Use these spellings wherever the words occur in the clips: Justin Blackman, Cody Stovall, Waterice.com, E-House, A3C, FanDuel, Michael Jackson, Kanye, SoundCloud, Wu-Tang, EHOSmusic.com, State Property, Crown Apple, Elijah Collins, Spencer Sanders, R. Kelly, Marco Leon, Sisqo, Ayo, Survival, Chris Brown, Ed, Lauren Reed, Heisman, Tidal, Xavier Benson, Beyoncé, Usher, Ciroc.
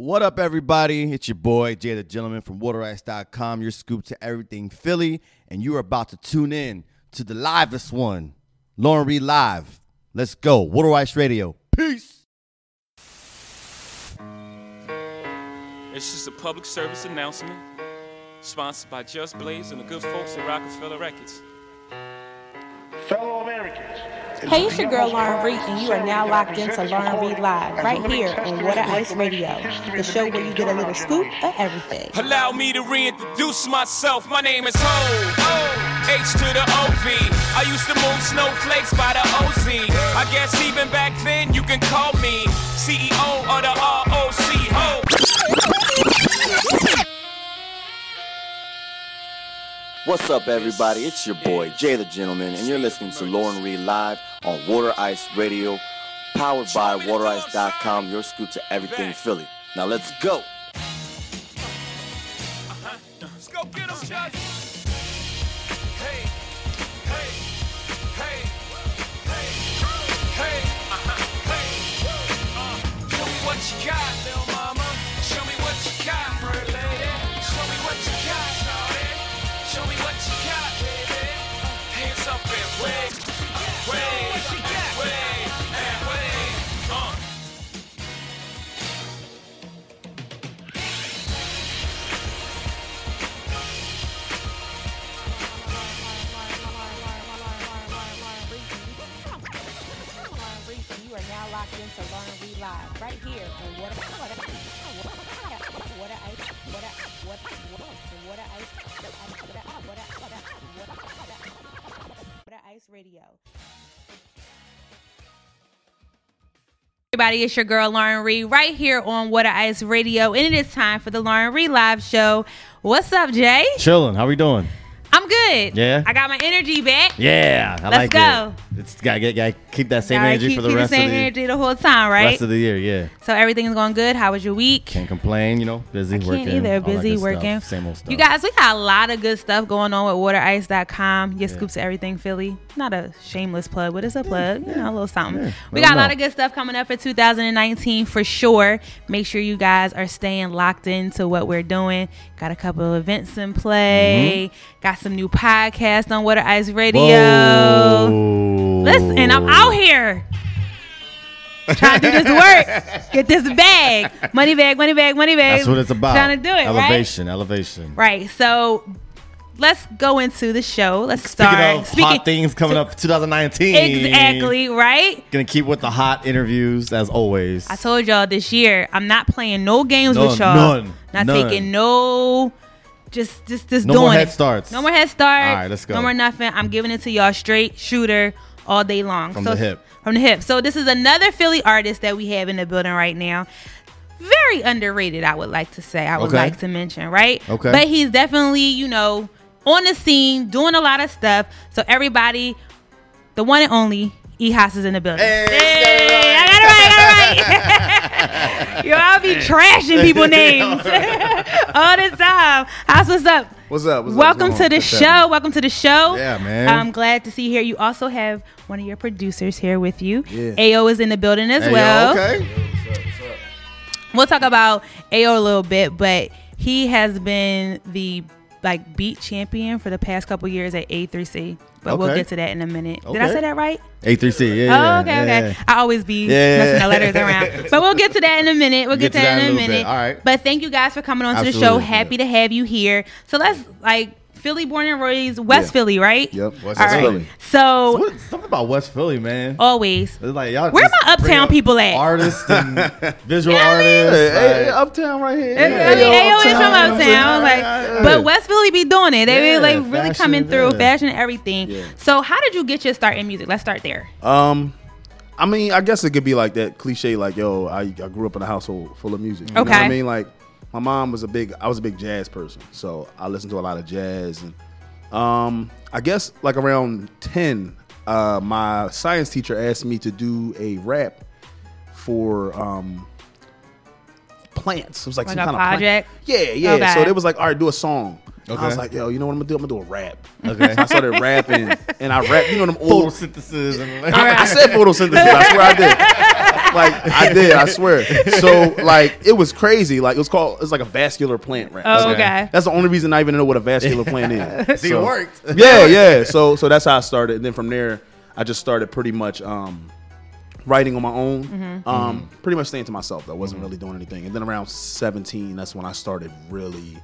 What up, everybody? It's your boy, Jay the Gentleman from Waterice.com, your scoop to everything Philly, and you are about to tune in to the livest one, Lauren Reed Live. Let's go. Water Ice Radio. Peace. It's just a public service announcement sponsored by Just Blaze and the good folks at Rockefeller Records. Fellow Americans. Hey, it's your girl Lauren Reed, and you are now locked into Lauren Reed Live right here on Water Ice Radio, the show where you get a little scoop of everything. Allow me to reintroduce myself. My name is Ho, H to the O-V. I used to move snowflakes by the O-Z. I guess even back then you can call me CEO of the R-O-C-O. What's up, everybody? It's your boy, Jay the Gentleman, and you're listening to Lauren Reed Live on Water Ice Radio, powered by Waterice.com, your scoop to everything Philly. Now, let's go. Let's go get 'em, Judge. Hey, hey, hey, hey, hey, hey. Show me what you got, little mama. Show me what you got, bird lady. Show me what you got, shawty. Show me what you got, baby. Hands up and wave, wave, wave, and wave. You are now locked into Lauren Reed Live right here on Water Ice Radio. Everybody, it's your girl Lauren Reed right here on Water Ice Radio, and it is time for the Lauren Reed Live Show. What's up, Jay? Chilling. How we doing? I'm good. Yeah. I got my energy back. Yeah. Let's go. It's gotta keep that same energy for the rest of the year. Keep the same energy the whole time, right? Rest of the year, yeah. So everything's going good. How was your week? Can't complain, you know. Busy working. Same old stuff. You guys, we got a lot of good stuff going on with WaterIce.com. Your scoops everything Philly. Not a shameless plug, but it's a plug. Yeah. You know, a little something. Yeah. We got a lot of good stuff coming up for 2019 for sure. Make sure you guys are staying locked into what we're doing. Got a couple of events in play. Mm-hmm. Got some new podcasts on Water Ice Radio. Whoa. Listen, I'm out here trying to do this work. Get this bag. Money bag, money bag, money bag. That's what it's about. Trying to do it, elevation. Right, so let's go into the show. Let's start. Speaking of hot things coming up 2019. Exactly, right? Gonna keep with the hot interviews as always. I told y'all this year, I'm not playing no games with y'all. No more head starts. All right, let's go. No more nothing. I'm giving it to y'all straight shooter all day long. From the hip. So this is another Philly artist that we have in the building right now. Very underrated, I would like to say. I would like to mention, right? Okay. But he's definitely, you know, on the scene, doing a lot of stuff. So everybody, the one and only E-House is in the building. Hey, I got it right, Yo, I'll be trashing people's names all the time. House, what's up? Welcome to the show. Yeah, man. I'm glad to see you here. You also have one of your producers here with you. Yeah. Ayo is in the building as well. Okay. What's up? We'll talk about Ayo a little bit, but he has been the beat champion for the past couple years at A3C. But we'll get to that in a minute. Okay. Did I say that right? A3C, yeah. Oh, okay. I always be messing the letters around. But we'll get to that in a minute. We'll get to that in a minute. All right. But thank you guys for coming on to the show. Happy to have you here. So let's, Philly born and raised, West Philly, right? Yep, West Philly. So something about West Philly, man. Always. It's like, y'all, where my uptown people at? Artists and visual artists. Hey, uptown right here. Ayo is from uptown. But West Philly be doing it. They be really coming through, fashion and everything. Yeah. So how did you get your start in music? Let's start there. I mean, I guess it could be like that cliche, like, yo, I grew up in a household full of music. You know what I mean? Like, my mom was a big jazz person, so I listened to a lot of jazz. And I guess like around 10, my science teacher asked me to do a rap for plants. It was like some kind of project. Yeah. Okay. So they was like, all right, do a song. Okay. I was like, yo, you know what I'm gonna do? I'm gonna do a rap. Okay. So I started rapping, and I rapped. You know them old photosynthesis. I said photosynthesis. I swear I did. Like, I did, I swear. So, like, it was crazy. Like, it's like a vascular plant wrap. Oh, okay. That's the only reason I even know what a vascular plant is. See, so, it worked. Yeah, yeah. So that's how I started. And then from there, I just started pretty much writing on my own. Mm-hmm. Pretty much staying to myself. I wasn't really doing anything. And then around 17, that's when I started really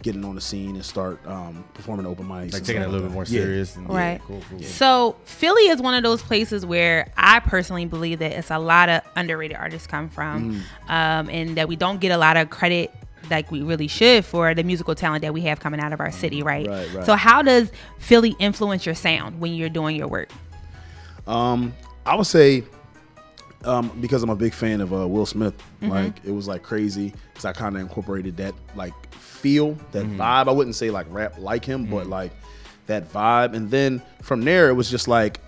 getting on the scene and start performing open mics. Like taking it a little bit more serious. Yeah. And, right. Yeah, cool. So Philly is one of those places where I personally believe that it's a lot of underrated artists come from, and that we don't get a lot of credit like we really should for the musical talent that we have coming out of our city, right? So how does Philly influence your sound when you're doing your work? I would say... because I'm a big fan of Will Smith, like it was like crazy because I kind of incorporated that like feel, that vibe. I wouldn't say like rap like him, but like that vibe. And then from there, it was just like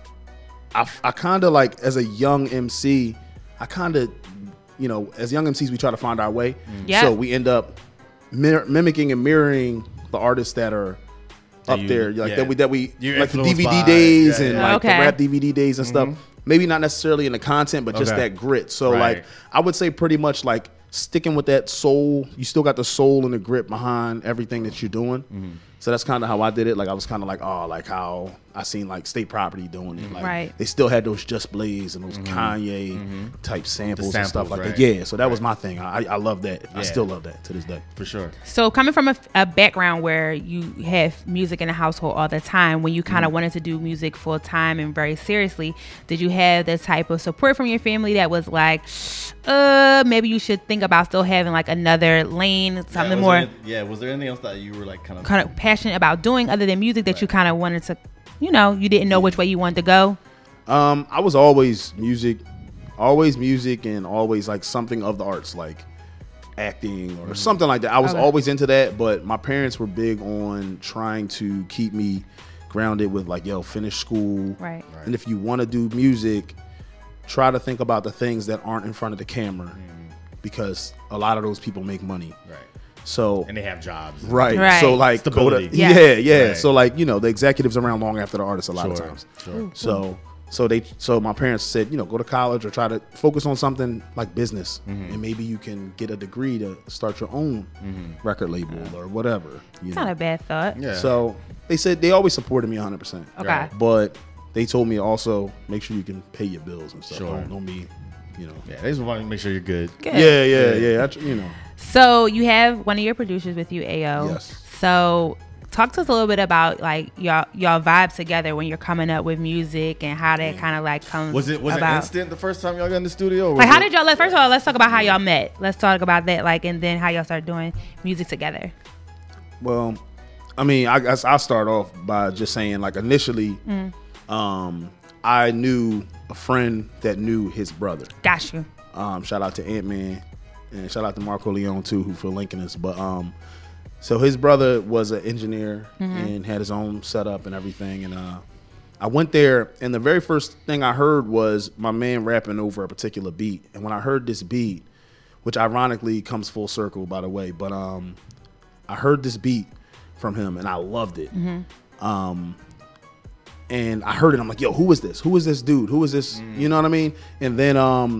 I kind of like as a young MC, I kind of, you know, as young MCs, we try to find our way. Yeah. So we end up mimicking and mirroring the artists that are up there, like that we you're like the DVD days and like the rap DVD days and stuff. Maybe not necessarily in the content, but just that grit. So, like, I would say pretty much, like, sticking with that soul. You still got the soul and the grit behind everything that you're doing. Mm-hmm. So that's kind of how I did it. Like, I was kind of like, oh, like how I seen, like, State Property doing it. Like, they still had those Just Blaze and those Kanye type samples and stuff like that. Yeah, so that was my thing. I love that. Yeah. I still love that to this day. For sure. So coming from a background where you have music in the household all the time, when you kind of wanted to do music full time and very seriously, did you have the type of support from your family that was like, maybe you should think about still having like another lane, something more? Was there anything else that you were like kind of passionate about doing other than music that you kind of wanted to, you know, you didn't know which way you wanted to go? I was always music and always like something of the arts, like acting or something like that. I was always into that, but my parents were big on trying to keep me grounded with like, yo, finish school. Right. And if you want to do music, try to think about the things that aren't in front of the camera because a lot of those people make money. Right. So and they have jobs. Right. So like stability. Right. So like, you know, the executives are around long after the artists a lot of times. So my parents said, you know, go to college or try to focus on something like business and maybe you can get a degree to start your own record label or whatever. It's not a bad thought. Yeah. So they said they always supported me 100%. Okay. But they told me also, make sure you can pay your bills and stuff. Sure. Don't be, you know. Yeah, they just want to make sure you're good. Yeah. You know. So you have one of your producers with you, Ayo. Yes. So talk to us a little bit about like y'all vibe together when you're coming up with music and how that kind of like comes. Was it instant the first time y'all got in the studio? Like, how did y'all? First of all, let's talk about how y'all met. Let's talk about that, like, and then how y'all started doing music together. Well, I mean, I guess I'll start off by just saying, like, initially. I knew a friend that knew his brother. Got you. Shout out to Ant-Man and shout out to Marco Leon too, who for linking us. But so his brother was an engineer and had his own setup and everything. And I went there, and the very first thing I heard was my man rapping over a particular beat. And when I heard this beat, which ironically comes full circle, by the way, but I heard this beat from him and I loved it. And I heard it. I'm like, yo, who is this? Who is this dude? Who is this? You know what I mean? And then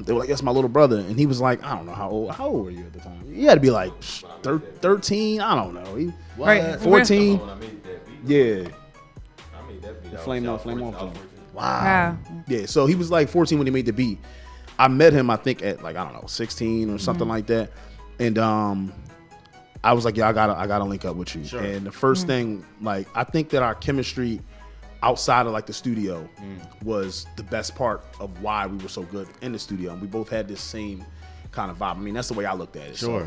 they were like, that's my little brother. And he was like, I don't know how old. How old were you at the time? He had to be like 13. I don't know. He, right. 14. I made that beat. Yeah. I made that beat. Flame off. Wow. Yeah. So he was like 14 when he made the beat. I met him, I think, at like, I don't know, 16 or something like that. And I was like, yeah, I gotta link up with you. Sure. And the first thing, like, I think that our chemistry outside of like the studio was the best part of why we were so good in the studio, and we both had this same kind of vibe. I mean, that's the way I looked at it. Sure.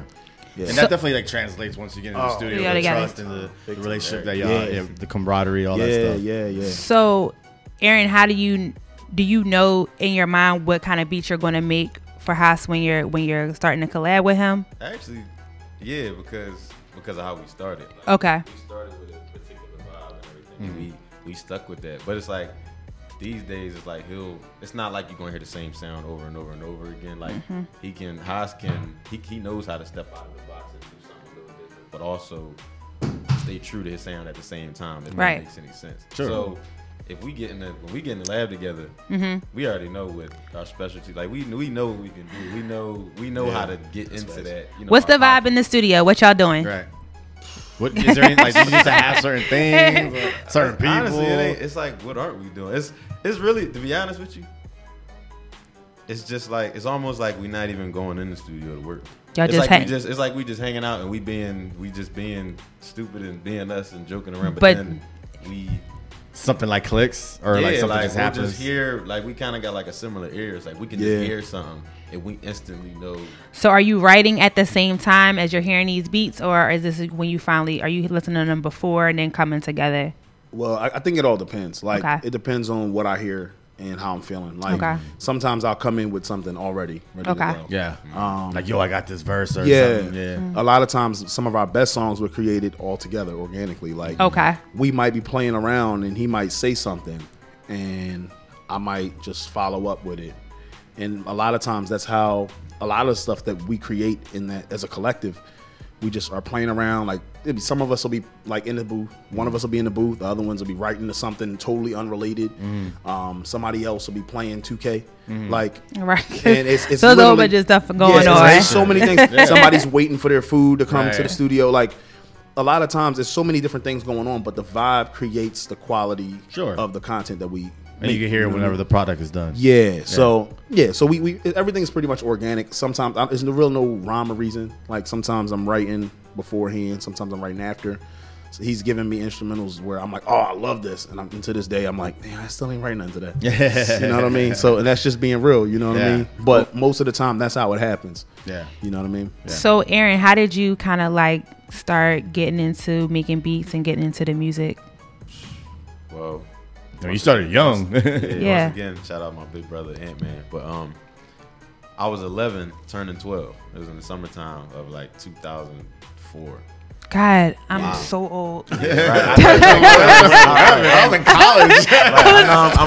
So, and that definitely like translates once you get into the studio, the trust and the relationship that y'all, the camaraderie, all that stuff. Yeah. So, Aaron, how do you know in your mind what kind of beats you're going to make for Haas when you're starting to collab with him? Actually, yeah, because of how we started. Like, we started with a particular vibe and everything. We stuck with that, but it's like these days it's like it's not like you're gonna hear the same sound over and over and over again. Like he knows how to step out of the box and do something a little different, but also stay true to his sound at the same time. If that makes any sense. Sure. So if we get in the when we get in the lab together, mm-hmm. we already know what our specialty. Like we know what we can do. We know how to get into that. You know, what's the vibe in the studio? What y'all doing? Right. What is there? Any, like you need to have certain things, or certain people. Honestly, it's like what aren't we doing? It's really, to be honest with you, it's just like it's almost like we're not even going in the studio to work. Y'all it's just like it's like we just hanging out and we just being stupid and being us and joking around. But then we something like clicks or like something like just happens. Just hear, like we kind of got like a similar ears. Like we can just hear something and we instantly know. So are you writing at the same time as you're hearing these beats, or is this when you finally are you listening to them before and then coming together? Well, I think it all depends. Like it depends on what I hear and how I'm feeling. Like sometimes I'll come in with something already ready to go. Yeah. Like yo, I got this verse or something. Yeah. Mm-hmm. A lot of times some of our best songs were created all together organically. Like we might be playing around and he might say something and I might just follow up with it. And a lot of times that's how a lot of stuff that we create in that as a collective, we just are playing around. Like some of us will be like in the booth, one of us will be in the booth, the other ones will be writing to something totally unrelated. Somebody else will be playing 2K. Like, and it's so there's a whole bunch of stuff going on. Right? So many things. Somebody's waiting for their food to come to the studio. Like a lot of times, there's so many different things going on, but the vibe creates the quality of the content that we. And you can hear it whenever the product is done. Yeah. So we everything's pretty much organic. Sometimes there's no rhyme or reason. Like sometimes I'm writing beforehand. Sometimes I'm writing after. So he's giving me instrumentals where I'm like, oh, I love this. And to this day, I'm like, man, I still ain't writing nothing to that. Yeah. You know what I mean? So and that's just being real. You know what I mean? But most of the time, that's how it happens. Yeah. You know what I mean? Yeah. So, Aaron, how did you kind of like start getting into making beats and getting into the music? Whoa. You started young. Once again, shout out my big brother Ant-Man. But I was 11, turning 12. It was in the summertime of like 2004. God, I'm so old. Yeah, right. I was in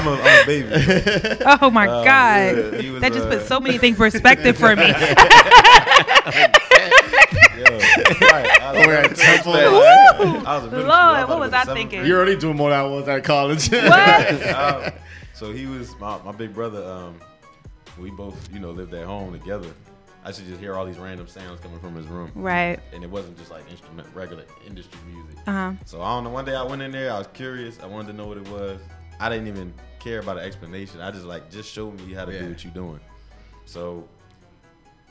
college. I'm a baby. Oh my God, that just put so many things in perspective for me. Lord, what was I thinking? You're already doing more than I was at college. What? So he was my big brother. We both, lived at home together. I should just hear all these random sounds coming from his room. Right. And it wasn't just like regular industry music. Uh-huh. So I don't know. One day I went in there. I was curious. I wanted to know what it was. I didn't even care about an explanation. I just show me how to do what you're doing. So.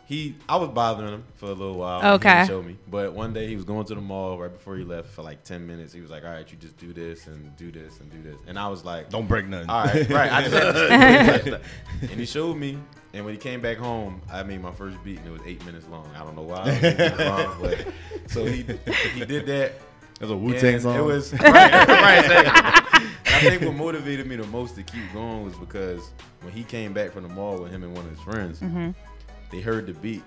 I was bothering him for a little while. Okay. He didn't show me. But one day he was going to the mall right before he left for like 10 minutes. He was like, all right, you just do this and do this and do this. And I was like, don't break nothing. All right. Right. I just had to. And he showed me. And when he came back home, I made my first beat and it was 8 minutes long. I don't know why. So he did that. It was a Wu-Tang song. It was. Right. Exactly. I think what motivated me the most to keep going was because when he came back from the mall with him and one of his friends, mm-hmm. they heard the beat,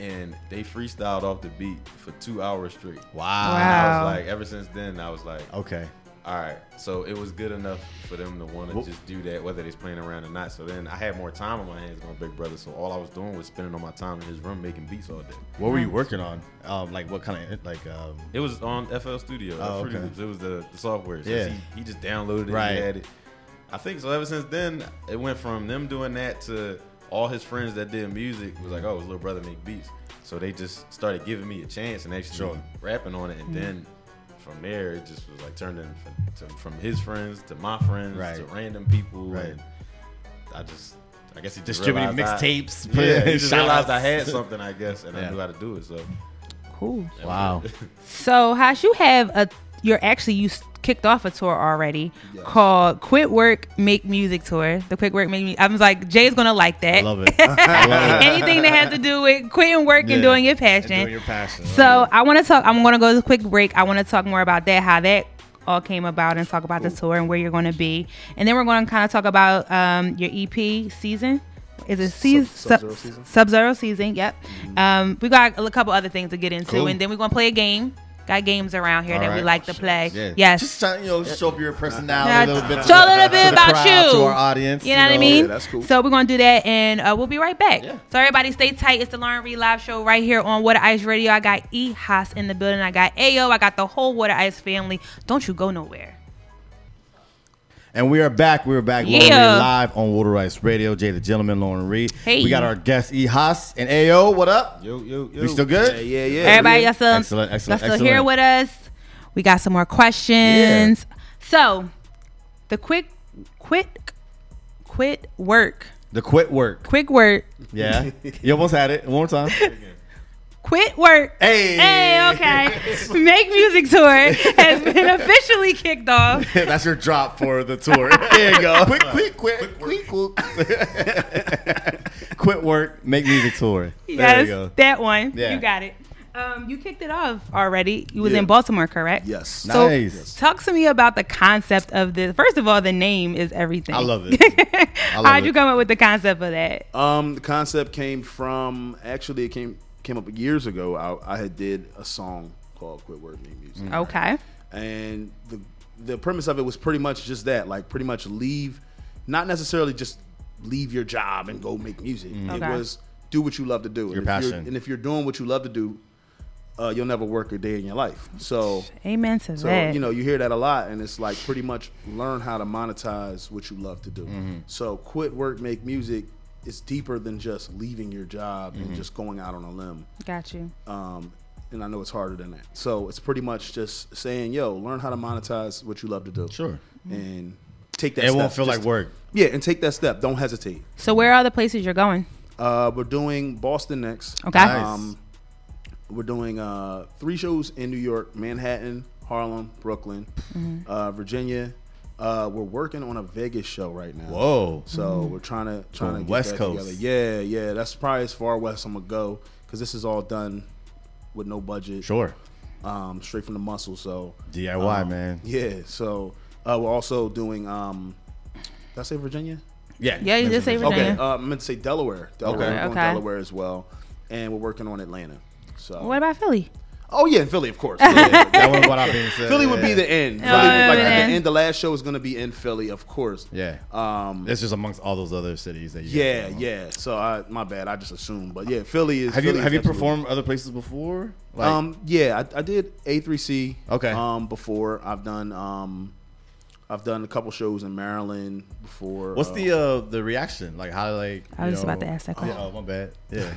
and they freestyled off the beat for 2 hours straight. Wow. And I was like, ever since then, I was like, okay. All right. So it was good enough for them to want to just do that, whether they're playing around or not. So then I had more time on my hands with my big brother, so all I was doing was spending all my time in his room making beats all day. What were you working on? What kind of, It was on FL Studio. Oh, okay. It was the software. So he just downloaded it. Right. He had it. I think so ever since then, it went from them doing that to... all his friends that did music was like, oh, his little brother make beats. So they just started giving me a chance and actually rapping on it. And then from there, it just was like turned in from his friends to my friends to random people. Right. And I guess he just distributed mixtapes. Yeah, he just realized I had something, I guess, and I knew how to do it. So cool. Wow. So how'd you have you kicked off a tour already called Quit Work Make Music Tour. The Quit Work Make Music. I was like, Jay's gonna like that. I love it. Anything that has to do with quitting work and doing your passion. And doing your passion. So I'm gonna go to a quick break. I wanna talk more about that, how that all came about, and talk about the tour and where you're gonna be. And then we're gonna kinda talk about your EP season. Is it Sub-Zero Season, yep. Mm-hmm. We got a couple other things to get into, and then we're gonna play a game. Got games around here that we like to play. Yeah. Yes. Just trying to show up your personality a little bit. Show a little bit about you. To our audience. You know what I mean? Yeah, that's cool. So we're going to do that, and we'll be right back. Yeah. So everybody stay tight. It's the Lauren Reed Live Show right here on Water Ice Radio. I got E-House in the building. I got Ayo. I got the whole Water Ice family. Don't you go nowhere. And we are back. We are back live on Water Ice Radio. Jay the Gentleman, Lauren Reed. Hey. We got our guests, E-House and Ayo. What up? Yo. We still good? Yeah. Everybody got some. Excellent. Here with us. We got some more questions. Yeah. So, the quick work. Yeah. You almost had it. One more time. Quit work. Hey, okay. Make Music Tour has been officially kicked off. That's your drop for the tour. There you go. Quit work. Quit work. Make Music Tour. Yes, there you go. That one. Yeah. You got it. You kicked it off already. You was in Baltimore, correct? Yes. So nice. Talk to me about the concept of this. First of all, the name is everything. I love it. How'd you come up with the concept of that? The concept came from came up years ago. I had did a song called Quit Work Make Music. Okay. And the premise of it was pretty much just that, like pretty much leave, not necessarily just leave your job and go make music. It was do what you love to do. Your passion. And if you're doing what you love to do, you'll never work a day in your life. So amen to that. So you hear that a lot, and it's like pretty much learn how to monetize what you love to do. Mm-hmm. So Quit Work Make Music. It's deeper than just leaving your job and just going out on a limb. Got you. And I know it's harder than that. So it's pretty much just saying, learn how to monetize what you love to do. Sure. And take that step. It won't feel like work. Yeah, and take that step. Don't hesitate. So where are the places you're going? We're doing Boston next. Okay. Nice. We're doing 3 shows in New York, Manhattan, Harlem, Brooklyn, Virginia. We're working on a Vegas show right now. Whoa! So we're trying to get West Coast together. Yeah. That's probably as far west I'm gonna go because this is all done with no budget. Sure. Straight from the muscle. So DIY, man. Yeah. So we're also doing. Did I say Virginia? Yeah. Yeah, you did say Virginia. Okay. I meant to say Delaware. Okay. We're doing Delaware as well, and we're working on Atlanta. So. What about Philly? Oh, yeah, in Philly, of course. Yeah. That was what I've been saying. Philly would be the end. The last show is going to be in Philly, of course. Yeah. It's just amongst all those other cities that you So, my bad. I just assumed. But, yeah, Philly is. Have you performed other places before? Like, yeah, I did A3C before. I've done a couple shows in Maryland before. What's the reaction? Like how like I was just about to ask that question. Oh, my bad. Yeah.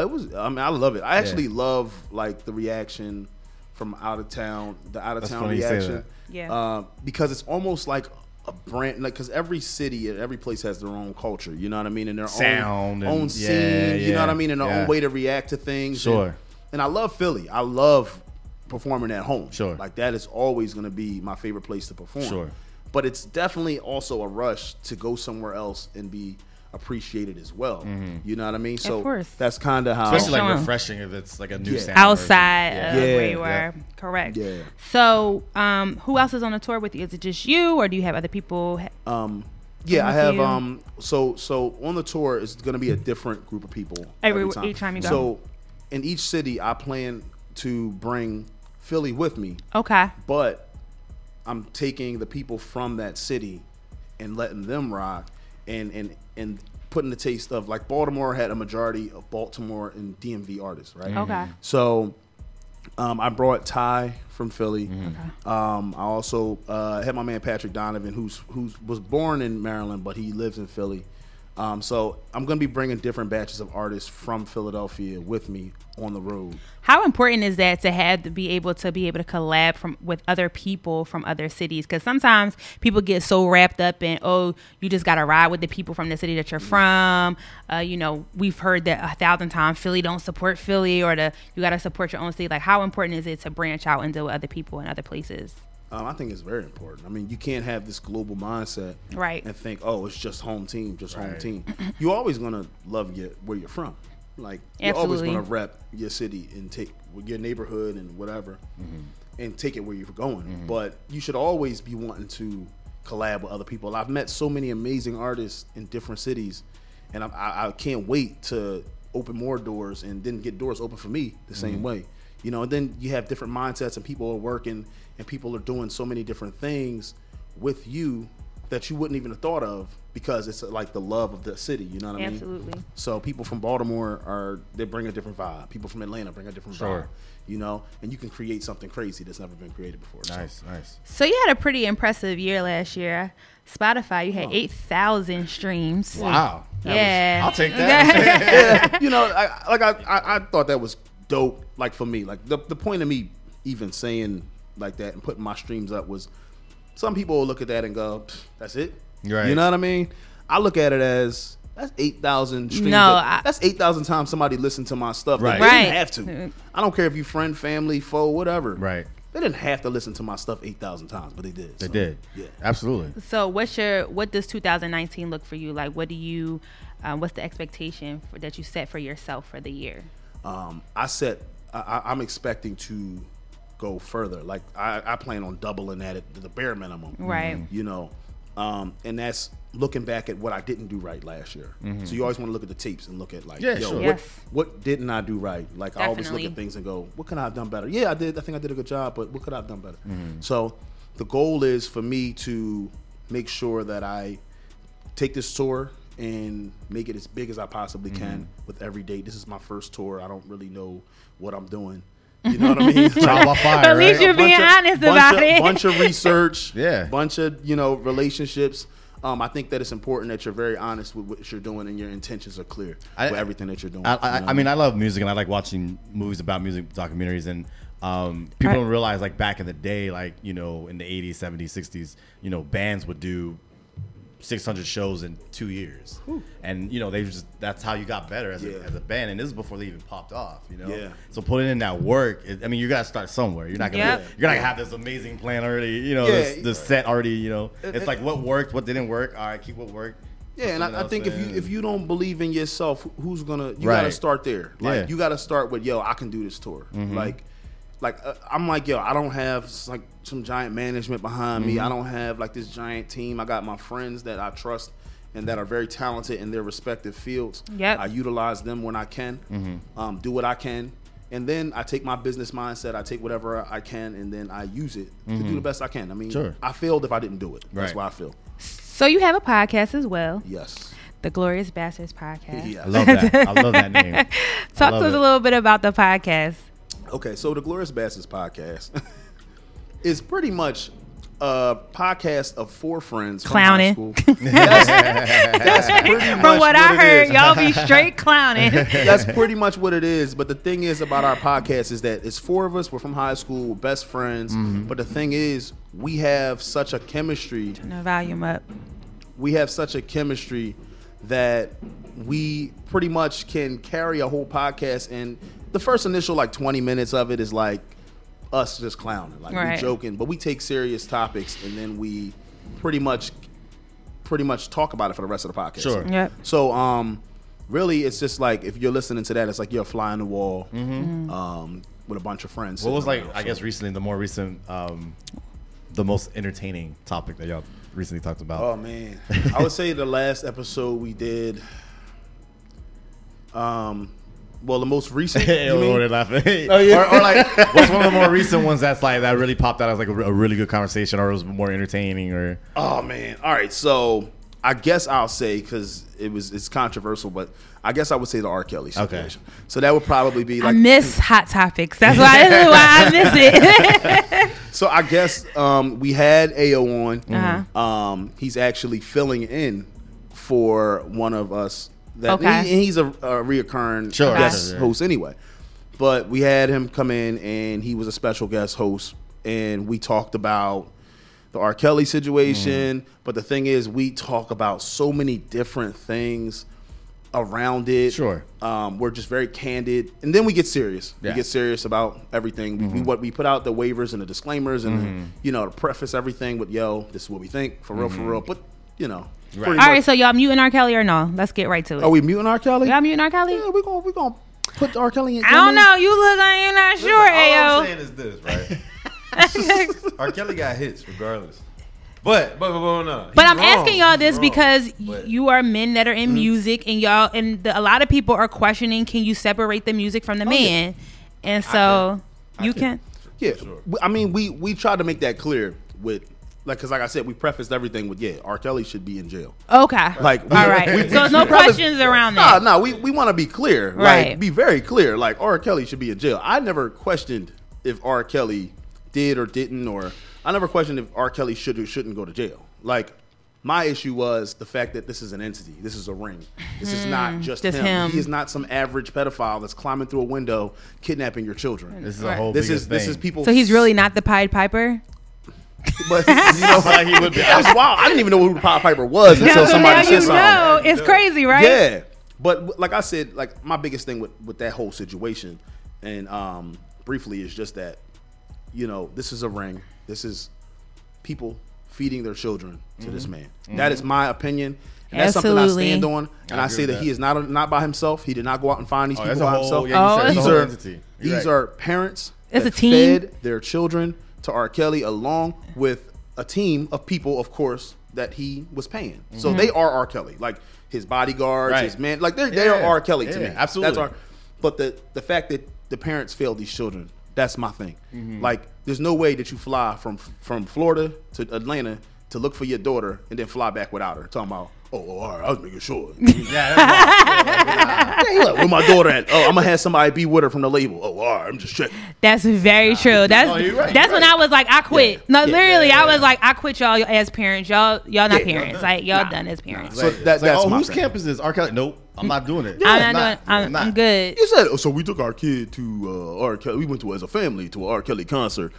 It was. I mean, I love it. I actually love like the reaction from out of town. The out of town reaction. Yeah. Because it's almost like a brand. Like because every city and every place has their own culture. You know what I mean? And their sound own scene. Yeah. You know what I mean? And their own way to react to things. Sure. And I love Philly. I love performing at home. Sure. Like that is always going to be my favorite place to perform. Sure. But it's definitely also a rush to go somewhere else and be appreciated as well. Mm-hmm. You know what I mean? So of course. That's kind of how. Especially like refreshing if it's like a new sound. Outside of where you are. Yeah. Correct. Yeah. So who else is on the tour with you? Is it just you or do you have other people? I have. So on the tour, it's going to be a different group of people. Every time you go. So in each city, I plan to bring Philly with me. Okay. But I'm taking the people from that city and letting them rock and putting the taste of like Baltimore had a majority of Baltimore and DMV artists, right? Mm-hmm. Okay. So I brought Ty from Philly. Mm-hmm. Okay. I also had my man Patrick Donovan, who was born in Maryland, but he lives in Philly. So I'm going to be bringing different batches of artists from Philadelphia with me on the road. How important is that to have to be able to collab with other people from other cities? Because sometimes people get so wrapped up in, you just got to ride with the people from the city that you're from. We've heard that 1,000 times, Philly don't support Philly or you got to support your own city. Like how important is it to branch out and deal with other people in other places? I think it's very important. I mean, you can't have this global mindset and think, it's just home team, You're always going to love where you're from. Like, you're always going to rep your city and take your neighborhood and whatever and take it where you're going. Mm-hmm. But you should always be wanting to collab with other people. I've met so many amazing artists in different cities, and I can't wait to open more doors and then get doors open for me the same way. And then you have different mindsets and people are working and people are doing so many different things with you that you wouldn't even have thought of, because it's like the love of the city, you know what I mean? Absolutely. So people from Baltimore they bring a different vibe. People from Atlanta bring a different vibe, you know? And you can create something crazy that's never been created before. Nice. So you had a pretty impressive year last year. Spotify, you had 8,000 streams. Wow. Yeah. I'll take that. Yeah. You know, I thought that was dope, like, for me. Like, the point of me even saying like that and putting my streams up was, some people will look at that and go, that's it. Right. You know what I mean? I look at it as, that's 8,000 streams. That's 8,000 times somebody listened to my stuff. Right. They didn't have to. I don't care if you friend, family, foe, whatever. Right. They didn't have to listen to my stuff 8,000 times, but they did. They did. Yeah. Absolutely. So what does 2019 look for you? Like, what's the expectation that you set for yourself for the year? I'm expecting to go further. Like, I plan on doubling that at the bare minimum. Right. You know, and that's looking back at what I didn't do right last year. Mm-hmm. So you always want to look at the tapes and look at what didn't I do right? Like, definitely. I always look at things and go, what could I have done better? Yeah, I think I did a good job, but what could I have done better? Mm-hmm. So the goal is for me to make sure that I take this tour and make it as big as I possibly can with every date. This is my first tour. I don't really know what I'm doing. You know what I mean? Trial by fire, at least you're being honest about it. Bunch of research, bunch of, you know, relationships. I think that it's important that you're very honest with what you're doing and your intentions are clear with everything that you're doing. I mean, I love music and I like watching movies about music, documentaries, and people don't realize, like, back in the day, like, you know, in the 80s, 70s, 60s, you know, bands would do 600 shows in 2 years. Whew. And, you know, that's how you got better as a band, and this is before they even popped off, you know. Yeah. So putting in that work, you gotta start somewhere. You're not gonna have this amazing plan already, you know, this set already, you know. It's like, what worked, what didn't work, all right, keep what worked. Yeah, and I think if you don't believe in yourself, who's gonna? You gotta start there. Like, you gotta start with, I can do this tour. Mm-hmm. Like, I'm like, I don't have, like, some giant management behind me. I don't have, like, this giant team. I got my friends that I trust and that are very talented in their respective fields. Yep. I utilize them when I can, do what I can. And then I take my business mindset, I take whatever I can, and then I use it to do the best I can. I mean, I failed if I didn't do it. Right. That's why I failed. So you have a podcast as well. Yes. The Glorious Bastards Podcast. Yeah. I love that. I love that name. Talk to us a little bit about the podcast. Okay, so the Glorious Bastards Podcast is pretty much a podcast of four friends clowning. From high school. That's pretty much from what I heard, y'all be straight clowning. That's pretty much what it is. But the thing is about our podcast is that it's four of us. We're from high school. We're best friends. Mm-hmm. But the thing is, we have such a chemistry. Turn the volume up. We have such a chemistry that we pretty much can carry a whole podcast. And the first initial, like, 20 minutes of it is like us just clowning, like, we're joking, but we take serious topics and then we pretty much talk about it for the rest of the podcast. Sure. Yep. So really, it's just like, if you're listening to that, it's like you're flying the wall with a bunch of friends. What was around, I guess recently, the more recent, the most entertaining topic that y'all recently talked about? Oh man, I would say the last episode we did. Well, the most recent. Or like, what's one of the more recent ones that's like, that really popped out as like a really good conversation, or it was more entertaining, or? Oh man! All right, so I guess I'll say, because it's controversial, but I guess I would say the R. Kelly situation. Okay. So that would probably be like, I miss hot topics. That's why I miss it. So I guess we had Ayo on. Mm-hmm. He's actually filling in for one of us. He's a reoccurring guest host anyway, but we had him come in and he was a special guest host, and we talked about the R. Kelly situation. But the thing is, we talk about so many different things around it. Sure. We're just very candid, and then we get serious. Yeah. We get serious about everything. We put out the waivers and the disclaimers and to preface everything with, this is what we think, for real. But you know. Right. All right, so y'all muting R. Kelly or no? Let's get right to it. Are we muting R. Kelly? Y'all muting R. Kelly? Yeah, we're gonna put R. Kelly in. I don't know. You look like you're not sure, Ayo. All I'm saying is this, right? R. Kelly got hits regardless. But I'm asking y'all this because you are men that are in music, and y'all, and a lot of people are questioning, can you separate the music from the man? Yeah. And so I can. Yeah. Sure. I mean, we tried to make that clear with like, because like I said, we prefaced everything with, yeah, R. Kelly should be in jail. Okay. Like, all right. So no questions around that. No, we want to be clear. Right. Like, be very clear. Like, R. Kelly should be in jail. I never questioned if R. Kelly did or didn't, or I never questioned if R. Kelly should or shouldn't go to jail. Like, my issue was the fact that this is an entity. This is a ring. This is not just him. He is not some average pedophile that's climbing through a window, kidnapping your children. This is a whole thing. This is people. So he's really not the Pied Piper? But you know, like, he would be. I was wild. I didn't even know who the Pied Piper was until somebody said something. No, it's crazy, right? Yeah. But like I said, like, my biggest thing with that whole situation, and briefly, is just that, you know, this is a ring. This is people feeding their children to this man. Mm-hmm. That is my opinion. And that's something I stand on. And I say that he is not by himself. He did not go out and find these people by himself. These are parents that fed their children to R. Kelly, along with a team of people, of course, that he was paying. Mm-hmm. So they are R. Kelly. Like, his bodyguards, his man. Like, they are R. Kelly to me. Absolutely. But the fact that the parents failed these children, that's my thing. Mm-hmm. Like, there's no way that you fly from Florida to Atlanta to look for your daughter and then fly back without her. Talking about, all right, I was making sure. Like, where my daughter at? Oh, I'm going to have somebody be with her from the label. Oh, all right, I'm just checking. That's very true. That's right. When I was like, I quit. I was like, I quit y'all as parents. Y'all not parents. Like, y'all done as parents. So that's whose camp is this? R. Kelly? Nope. I'm not doing it. I'm good. You said, so we took our kid to R. Kelly. We went to, as a family, to an R. Kelly concert.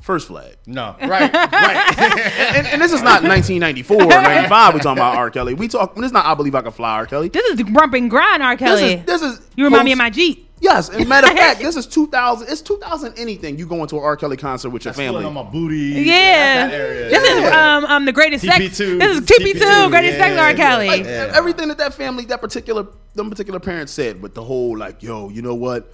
First flag. No. Right. and this is not 1994 or 95 we're talking about R. Kelly. This is not I Believe I Can Fly R. Kelly. This is the grump and grind R. Kelly. This is you remind me of my Jeep. Yes, and matter of fact, this is 2000. It's 2000 anything. You going to an R. Kelly concert with your family. On my booty. Yeah. This is the greatest TP2. Sex. This is TP2, greatest sex R. Kelly. Like, everything that family, them particular parents said with the whole, like, yo, you know what?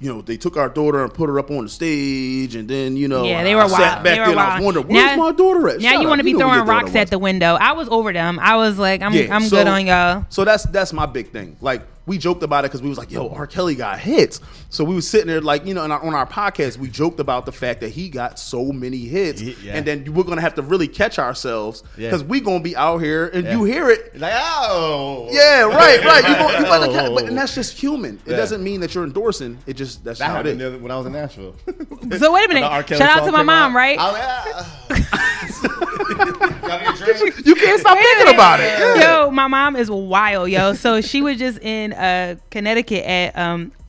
You know, they took our daughter and put her up on the stage, and then, you know, they were sat back there and I was wondering, where's my daughter at? Now you want to be throwing rocks at the window. I was over them. I was like, I'm good on y'all. So that's my big thing. Like, we joked about it because we was like, yo, R. Kelly got hits. So we was sitting there like, you know, on our podcast, we joked about the fact that he got so many hits. And then we're going to have to really catch ourselves because we're going to be out here and you hear it. Like, oh. Yeah, right. But that's just human. It doesn't mean that you're endorsing. It just, that's how it is. When I was in Nashville. So wait a minute. Shout out to my mom, right? You can't stop thinking about it. Yo, my mom is wild, yo. So she was just in Connecticut at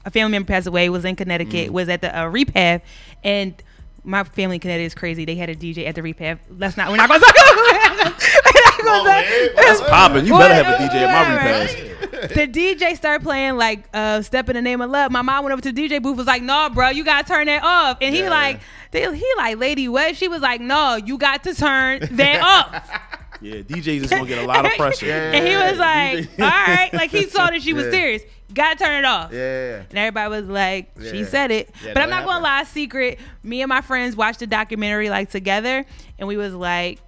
a family member passed away, was in Connecticut, was at the Repath, and my family in Connecticut is crazy. They had a DJ at the Repath. We're not going to talk about it. That's popping. You better have a DJ at my Repath. The DJ started playing, like, Step in the Name of Love. My mom went over to the DJ booth, was like, no, bro, you got to turn that off. And he like, lady, what? She was like, no, you got to turn that off. Yeah, DJs is going to get a lot of pressure. And he was like, all right. Like, he saw that she was serious. Got to turn it off. Yeah. And everybody was like, she said it. Yeah, but I'm not going to lie, secret. Me and my friends watched the documentary, like, together. And we was like,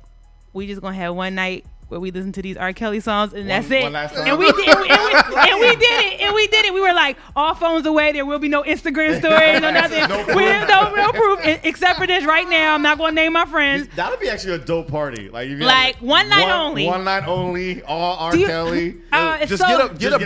we just going to have one night where we listen to these R. Kelly songs, and that's it. And we did it. We were like, all phones away. There will be no Instagram stories, no nothing. No proof, except for this right now. I'm not going to name my friends. That'll be actually a dope party. Like, you like one night only. One night only. All R. Kelly. Just get a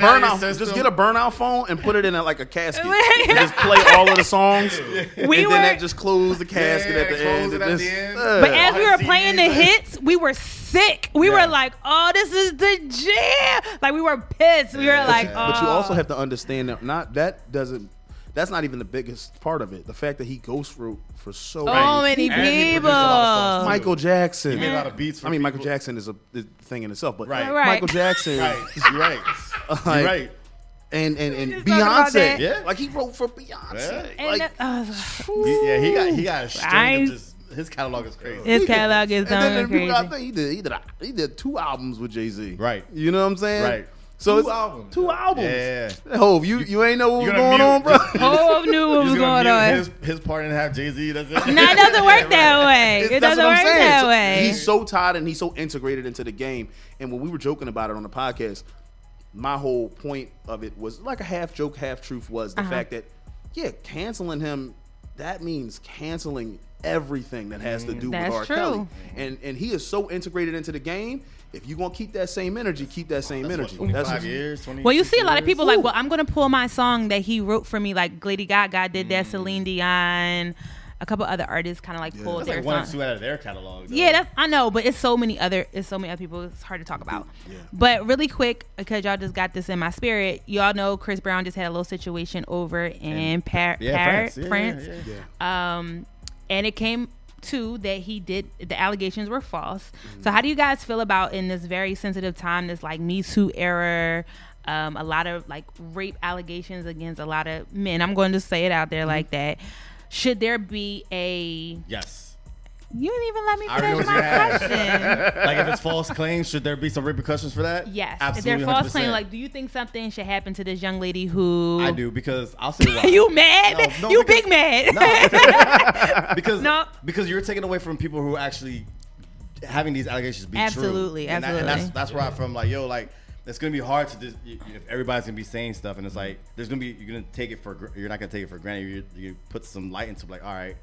burnout phone and put it in a casket. And just play all of the songs. Then that just close the casket at the end. But as we were playing the hits, we were sick. We were like, oh, this is the jam. Like, we were pissed. We were like, oh. But you also have to understand that that's not even the biggest part of it. The fact that he ghost wrote for so many people. Michael Jackson. He made a lot of beats for people. Michael Jackson is a thing in itself, but Michael Jackson. Right. And Beyonce. Yeah. Like, he wrote for Beyonce. Yeah. Like, he got a string of just. His catalog is crazy. His catalog is done crazy. I think he did 2 albums with Jay-Z. Right. You know what I'm saying? Right. So two albums. Yeah. Hove, you ain't know what was going on, bro. Hove knew what was going on. His part didn't have Jay-Z. That's it. No, it doesn't work that way. It doesn't work that way. He's so tied and he's so integrated into the game. And when we were joking about it on the podcast, my whole point of it was like a half joke, half truth was the fact that, canceling him that means canceling everything that has to do with R. Kelly. And he is so integrated into the game. If you're going to keep that same energy, keep that same energy. What, 25 years, well, you see a lot of people like, well, I'm going to pull my song that he wrote for me, like Lady Gaga did that, Celine Dion, a couple other artists kind of like pulled that's their like one song. Or two out of their catalog. Though. Yeah, that's, I know, but it's so many other people. It's hard to talk about. Yeah. But really quick, because y'all just got this in my spirit. Y'all know Chris Brown just had a little situation over in France. Yeah. And it came to that the allegations were false. Mm-hmm. So how do you guys feel about in this very sensitive time, this like Me Too era? A lot of like rape allegations against a lot of men. I'm going to say it out there like that. Should there be a... Yes. You didn't even let me finish my question. Like, if it's false claims, should there be some repercussions for that? Yes. Absolutely. If they're false claims, like, do you think something should happen to this young lady who... I do, because I'll say why. You mad? No, you big mad. No. Because you're taking away from people who actually having these allegations be true. Absolutely. And that's where I'm from, like, yo, like, it's going to be hard to just... If everybody's going to be saying stuff, and it's like, there's going to be... You're not going to take it for granted. You put some light into, like, all right.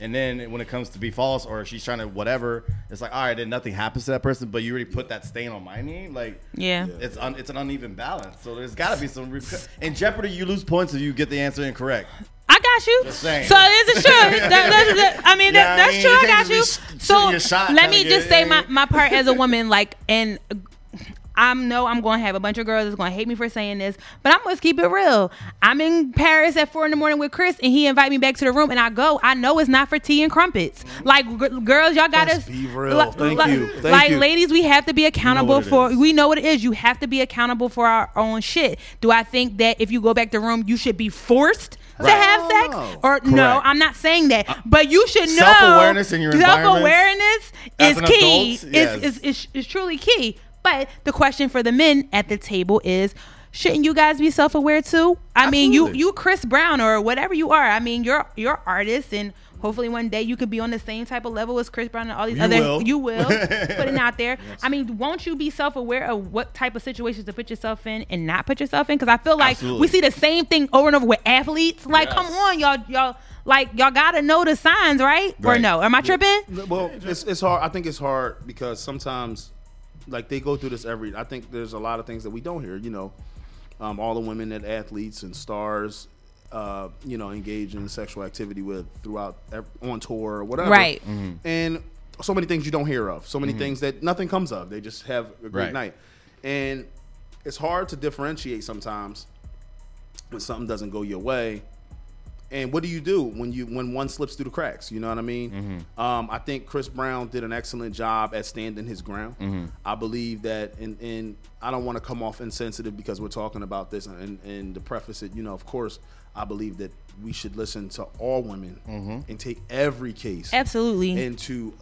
And then when it comes to be false, or she's trying to whatever, it's like, all right, then nothing happens to that person, but you already put that stain on my name. Like, yeah. It's an uneven balance. So there's got to be some... In Jeopardy, you lose points if you get the answer incorrect. I got you. Just saying. So is it true? That's true. I got you. So let me just say my part as a woman, like, and... I'm going to have a bunch of girls that's going to hate me for saying this, but I'm going to keep it real. I'm in Paris at 4 a.m. with Chris, and he invite me back to the room, and I go. I know it's not for tea and crumpets. Like, girls, y'all got to be real. Thank you. Ladies, we have to be accountable we know what it is. You have to be accountable for our own shit. Do I think that if you go back to the room, you should be forced to have sex? Or correct. No, I'm not saying that. But you should know. Self-awareness in your environment. Self-awareness is key. It's truly key. But the question for the men at the table is, shouldn't you guys be self-aware too? I mean, you Chris Brown or whatever you are. I mean, you're artists, and hopefully one day you could be on the same type of level as Chris Brown and all these you will put it out there. Yes. I mean, won't you be self-aware of what type of situations to put yourself in and not put yourself in? Because I feel like we see the same thing over and over with athletes. Like, come on, y'all. Like, y'all gotta know the signs, right? Or no? Am I tripping? Well, it's hard. I think it's hard because sometimes. Like, they go through this I think there's a lot of things that we don't hear, all the women that athletes and stars, engage in sexual activity with throughout, on tour or whatever. Right. Mm-hmm. And so many things you don't hear of. So many things that nothing comes of. They just have a great night. And it's hard to differentiate sometimes when something doesn't go your way. And what do you do when one slips through the cracks? You know what I mean? Mm-hmm. I think Chris Brown did an excellent job at standing his ground. Mm-hmm. I believe that, and I don't want to come off insensitive because we're talking about this. And to preface it, of course, I believe that we should listen to all women and take every case into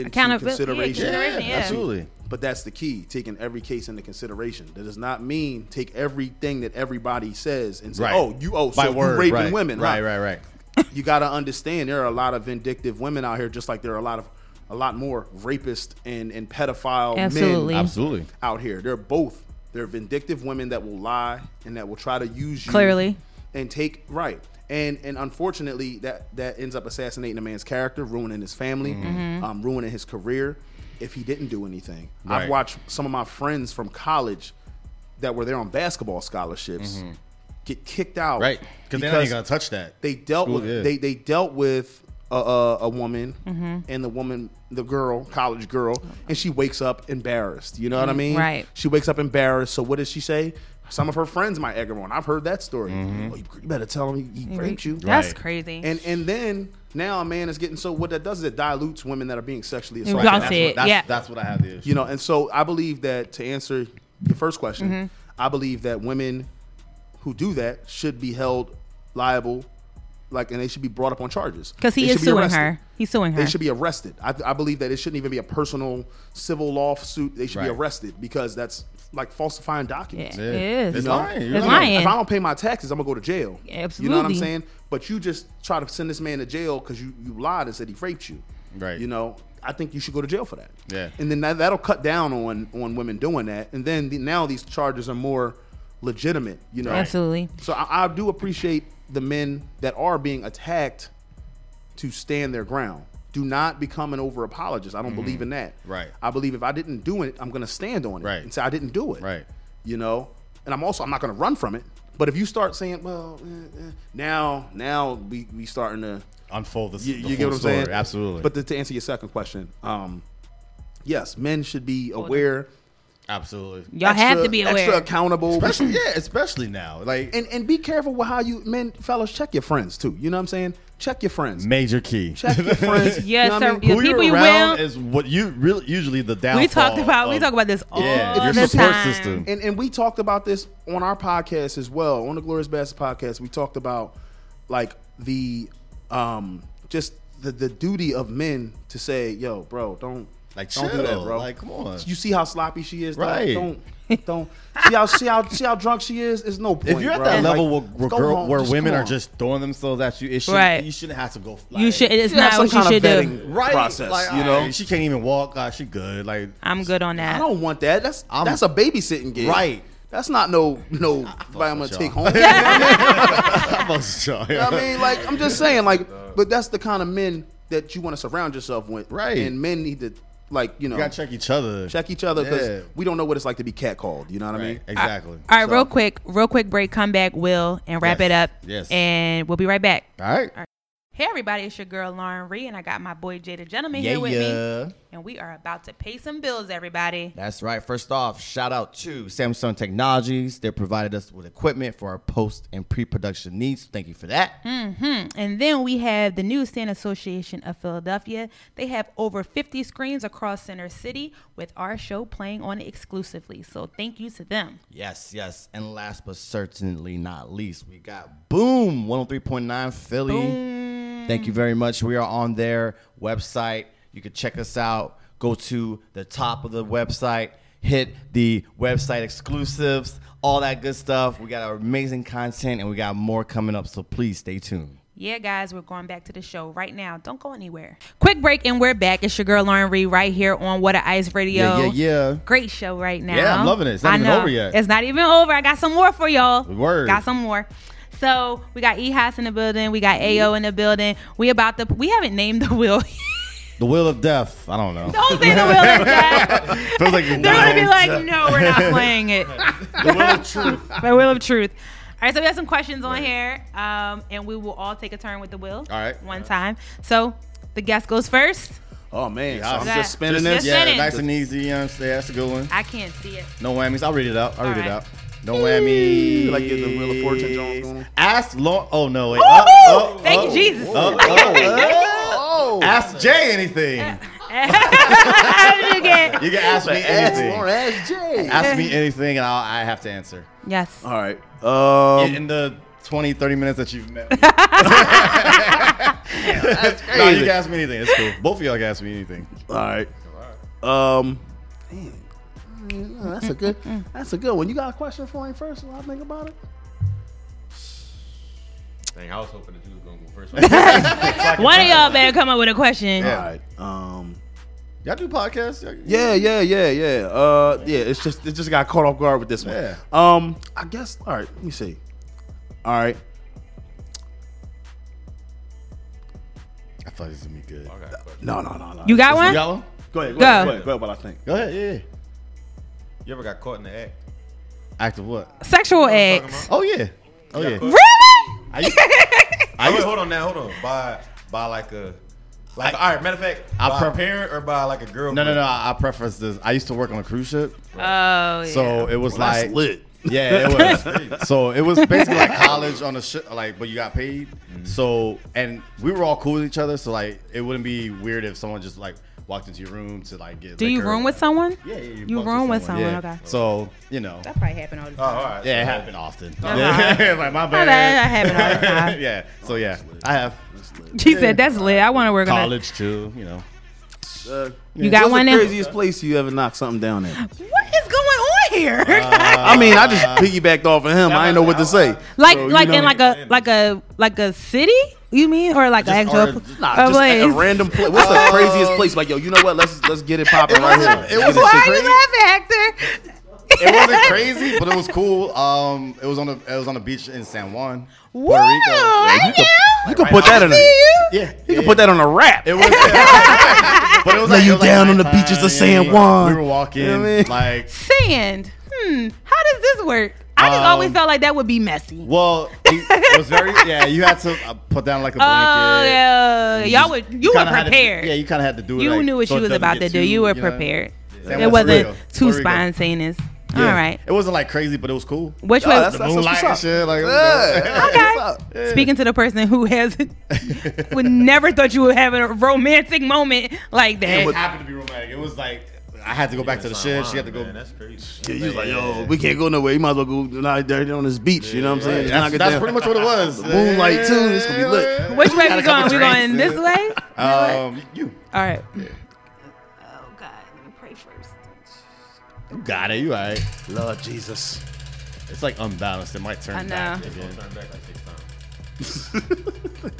consideration. Yeah, absolutely. But that's the key, taking every case into consideration. That does not mean take everything that everybody says and say, you're raping women. Right. You got to understand there are a lot of vindictive women out here, just like there are a lot more rapist and pedophile men out here. They're vindictive women that will lie and that will try to use you. Clearly. And And unfortunately, that ends up assassinating a man's character, ruining his family, ruining his career if he didn't do anything. I've watched some of my friends from college that were there on basketball scholarships get kicked out. Right, because they're not going to touch that. They dealt with a woman and college girl, and she wakes up embarrassed. You know what I mean? Right. She wakes up embarrassed. So what does she say? Some of her friends might egg her on. I've heard that story. Oh, you better tell him he raped you. That's crazy. And then now a man is getting what that does is it dilutes women that are being sexually assaulted. That's what I have the issue. And so I believe that to answer your first question, I believe that women who do that should be held liable, and they should be brought up on charges. Because he is suing her. He's suing her. They should be arrested. I believe that it shouldn't even be a personal civil lawsuit. They should be arrested because that's like falsifying documents. Yeah. It is. It's lying. If I don't pay my taxes, I'm going to go to jail. Absolutely. You know what I'm saying? But you just try to send this man to jail because you lied and said he raped you. Right. I think you should go to jail for that. Yeah. And then that'll cut down on women doing that. And then now these charges are more legitimate. Absolutely. So I do appreciate the men that are being attacked to stand their ground. Do not become an over apologist. I don't believe in that. Right. I believe if I didn't do it, I'm going to stand on it and say I didn't do it. Right. You know, and I'm not going to run from it. But if you start saying, well, now we starting to unfold this. You get what I'm saying? Absolutely. But to answer your second question, yes, men should be aware. Absolutely. Y'all have to be aware. Extra accountable. Especially now. Like and be careful with how you fellas, check your friends too. You know what I'm saying? Check your friends. Major key. Check your friends. Yes, you know sir. I mean? Who people you're around is what you really usually the downfall. We talk about this all the time. Your support system. And we talked about this on our podcast as well. On the Glorious Bastards podcast, we talked about like the just the duty of men to say, yo, bro, don't do that, bro. Like, come on. You see how sloppy she is, right? Don't. See how drunk she is. It's no point. If you're at that level where women are just throwing themselves at you, you shouldn't have to go. Like, you should. It's not what you should do. Right. Process. Like, you know, she can't even walk. She good. Like, I'm good on that. I don't want that. That's a babysitting gig. Right. That's not no. I'm gonna take home. I mean, like, I'm just saying, like, but that's the kind of men that you want to surround yourself with, right? And men need to. Like, you know, you gotta check each other because we don't know what it's like to be catcalled. You know what I mean? Exactly. All right, so. real quick break. Come back, Will, and wrap it up. Yes. And we'll be right back. All right. Hey, everybody, it's your girl Lauren Reed, and I got my boy Jay the Gentleman here with me, and we are about to pay some bills, everybody. That's right. First off, shout out to Samsung Technologies. They provided us with equipment for our post and pre-production needs. Thank you for that. And then we have the Newsstand Association of Philadelphia. They have over 50 screens across Center City with our show playing on it exclusively. So thank you to them. Yes. And last but certainly not least, we got Boom 103.9 Philly. Boom. Thank you very much. We are on their website. You can check us out. Go to the top of the website. Hit the website exclusives. All that good stuff. We got our amazing content, and we got more coming up, so please stay tuned. Yeah, guys, we're going back to the show right now. Don't go anywhere. Quick break, and we're back. It's your girl, Lauren Reed, right here on Water Ice Radio. Yeah. Great show right now. Yeah, I'm loving it. It's not even over yet. It's not even over. I got some more for y'all. Word. Got some more. So we got E-House in the building. We got Ayo in the building. We haven't named the wheel yet. The Wheel of Death. I don't know. Don't say the Wheel of Death. Feels like they're going to be like, no, we're not playing it. The Wheel of Truth. The Wheel of Truth. All right, so we have some questions on here, and we will all take a turn with the wheel. All right. One time. So the guest goes first. Oh, man. So I'm just spinning this. Yeah, nice and easy. You know what I'm saying? That's a good one. I can't see it. No whammies. I'll read it out. No whammy. Like you're the Wheel of Fortune Jones going. Ask Lauren. Oh, no. Wait. Thank you, Jesus. Ask Jay anything. You can ask me anything. Or ask Jay. Ask me anything, and I have to answer. Yes. All right. In the 20-30 minutes that you've met me. That's crazy. No, you can ask me anything. It's cool. Both of y'all can ask me anything. All right. That's a good one. You got a question for him first? I'll think about it. Dang, I was hoping that you was going to go first. One of y'all better come up with a question. Yeah. All right. Y'all do podcasts? Yeah. It just got caught off guard with this one. Yeah. I guess, all right, let me see. All right. I thought this was going to be good. Oh, no. You got one? You got one? Go ahead. Go ahead, I think. Go ahead, yeah. You ever got caught in the act? Act of what? Sexual acts. Oh, yeah. Really? Hold on. By all right, matter of fact, by a parent or by like a girlfriend? No. I preface this. I used to work on a cruise ship. Oh, yeah. So it was like lit. Yeah, it was. So it was basically like college on a ship, like, but you got paid. Mm-hmm. So, and we were all cool with each other. So like, it wouldn't be weird if someone just like walked into your room to like get. Do liquor. You room with someone? Yeah, you room with someone. Yeah. Okay. So you know that probably happened all the time. Oh, all right. Yeah, it happened often. Uh-huh. Like my bad. That happened all the time. Yeah. So yeah, I have. She said that's lit. I want to work on college too. You know. You got one. What's the craziest place you ever knocked something down at? What is going on here? I mean, I just piggybacked off of him. I didn't know what to say. Like a city. You mean or like an actual place? Nah, just a random place. What's the craziest place? Like, yo, you know what? Let's get it popping right here. Why are you laughing, Hector? It wasn't crazy, but it was cool. It was on the beach in San Juan, Puerto Rico. Yeah, you can put that in a can put that on a rap. It was, but it was like you down on the beaches of San Juan. We were walking, like sand. How does this work? I just always felt like that would be messy. Well, it was very you had to put down like a blanket. Oh yeah, you were prepared. You kind of had to do it. You knew what you was about to do. You were prepared. It wasn't too spontaneous. Yeah. All right. It wasn't like crazy, but it was cool. Which was the moonlight and shit. Like, okay. Speaking to the person who would never thought you would have a romantic moment like that. It happened to be romantic. It was like I had to go back to the shit. She had to go. Man, that's crazy. Yeah, you was like, yo, we can't go nowhere. You might as well go lie dirty on this beach. You know what I'm saying? That's pretty much what it was. The moonlight too. It's gonna be lit. Which way we going? We going this way? You. All right. You got it. You all right. Lord Jesus. It's like unbalanced. It might turn back. It's going to turn back like 6 times.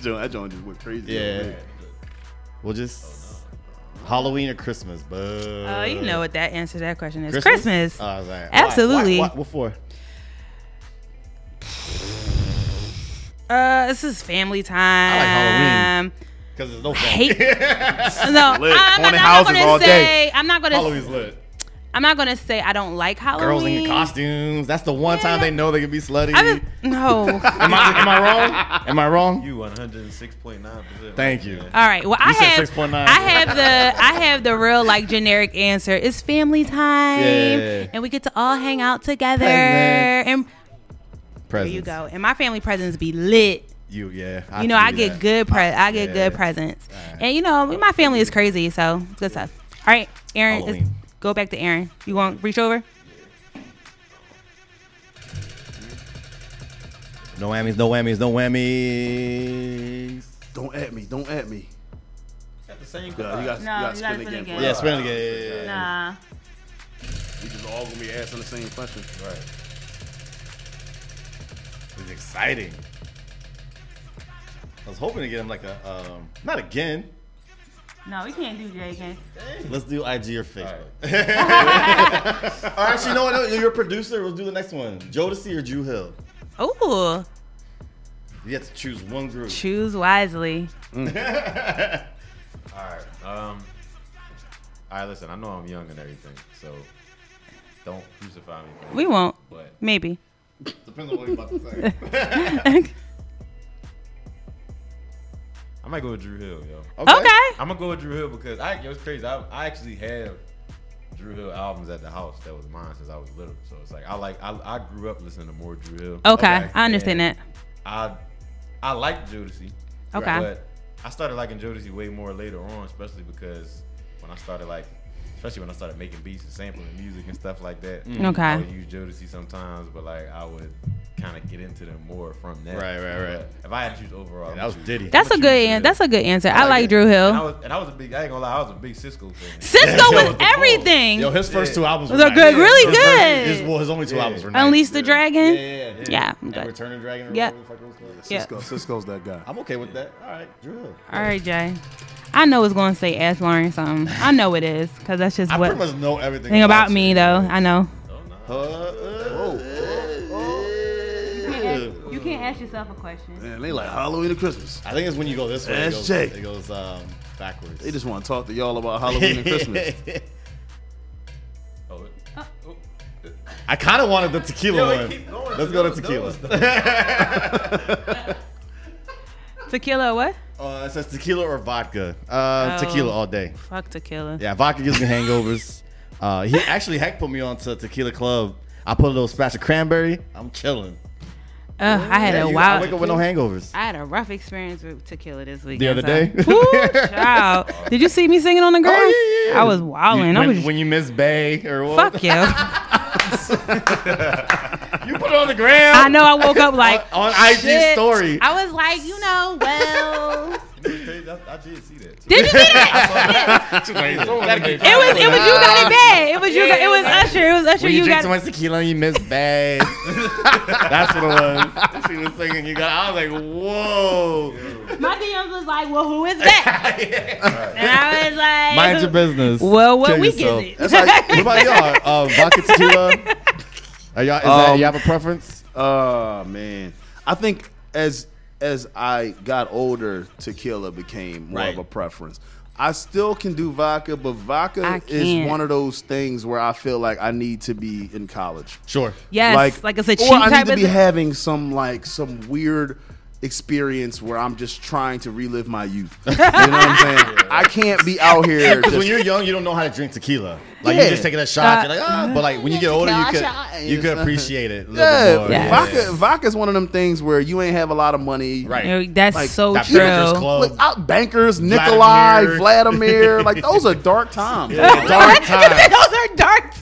That joint just went crazy. Yeah. We'll just Halloween or Christmas, bud. Oh, you know what that answer to that question is. Christmas. Oh, I was like, absolutely. What for? This is family time. I like Halloween. Because there's no family. I'm not going to say. Halloween's lit. I'm not going to say I don't like Halloween. Girls in costumes. That's the one time they know they can be slutty. No. Am I wrong? Am I wrong? You 106.9%. Thank you. All right. Well, I have the real like generic answer. It's family time. Yeah. And we get to all hang out together. And presents. There you go. And my family presents be lit. I get good presents. Right. And my family is crazy, so it's good stuff. All right, Aaron. Go back to Aaron. You want to reach over? No whammies, no whammies, no whammies. Don't at me. Got the same card. You got to spin it again. Yeah, spin it again. Nah. We just all going to be asking the same question. Right. It's exciting. I was hoping to get him like a, not again. No, we can't do Jay again. Let's do IG or Facebook. All right. All right, so you know what? You're a producer. We'll do the next one. Jodeci or Dru Hill? Oh. You have to choose one group. Choose wisely. All right. All right, listen. I know I'm young and everything, so don't crucify me. We won't. But maybe. Depends on what you're about to say. I might go with Dru Hill, yo. Okay. I'm going to go with Dru Hill because it's crazy. I actually have Dru Hill albums at the house that was mine since I was little. So it's like I grew up listening to more Dru Hill. Okay. I understand that. I like Jodeci. Okay. But I started liking Jodeci way more later on, especially when I started making beats and sampling music and stuff like that. Mm. Okay. I would use Jodeci sometimes, but like I would kind of get into them more from that. Right. If I had to choose overall, that was Diddy. That's a good answer. I like Dru Hill. I ain't gonna lie, I was a big Sisqo fan. Sisqo was everything. Yo, his first two albums were good, really good. His only two albums were nice. Unleash the Dragon. Yeah. I'm good. Return the Dragon. Yeah. Sisqo's that guy. I'm okay with that. All right, Dru Hill. All right, Jay. I know it's gonna say ask Lauren something. I know it is because that's just what. I pretty much know everything about me though. I know. You can't ask yourself a question. Man, they like Halloween and Christmas. I think it's when you go this way. Ask Jay. It goes backwards. They just want to talk to y'all about Halloween and Christmas. I kind of wanted the tequila one. Let's go to tequila. Tequila what? It says tequila or vodka. Tequila all day. Fuck tequila. Yeah, vodka gives me hangovers. He actually put me on to Tequila Club. I put a little splash of cranberry. I'm chilling. I wake up with no hangovers. I had a rough experience with tequila this week. The other day? Woo, child. Did you see me singing on the ground? Oh, yeah. I was wilding. When you miss Bay or what? Fuck you. You put it on the ground. I know. I woke up like on IG story. I was like, I did see that. Too. Did you see that? It was you got it bad. It was Usher. You drink too much tequila and you miss bad. That's what it was. She was singing. I was like, whoa. My DMs was like, well, who is that? Yeah. And I was like, mind your business. Well, what we get it. That's like, what about y'all? Y'all have a preference? Oh, man. I think as I got older, tequila became more of a preference. I still can do vodka, but vodka is one of those things where I feel like I need to be in college. Sure. Yes. Like it's a cheap type of thing. Or I need to be having some weird experience where I'm just trying to relive my youth. You know what I'm saying? Yeah. I can't be out here. Because when you're young, you don't know how to drink tequila. Like you're just taking a shot. You're like, but like when you get older, you could appreciate it. A little bit more. Yeah. Vodka is one of them things where you ain't have a lot of money. Right. You know, that's like, so true. Bankers, Nikolai, Vladimir. Like those are dark times. Yeah, dark times. Those are dark.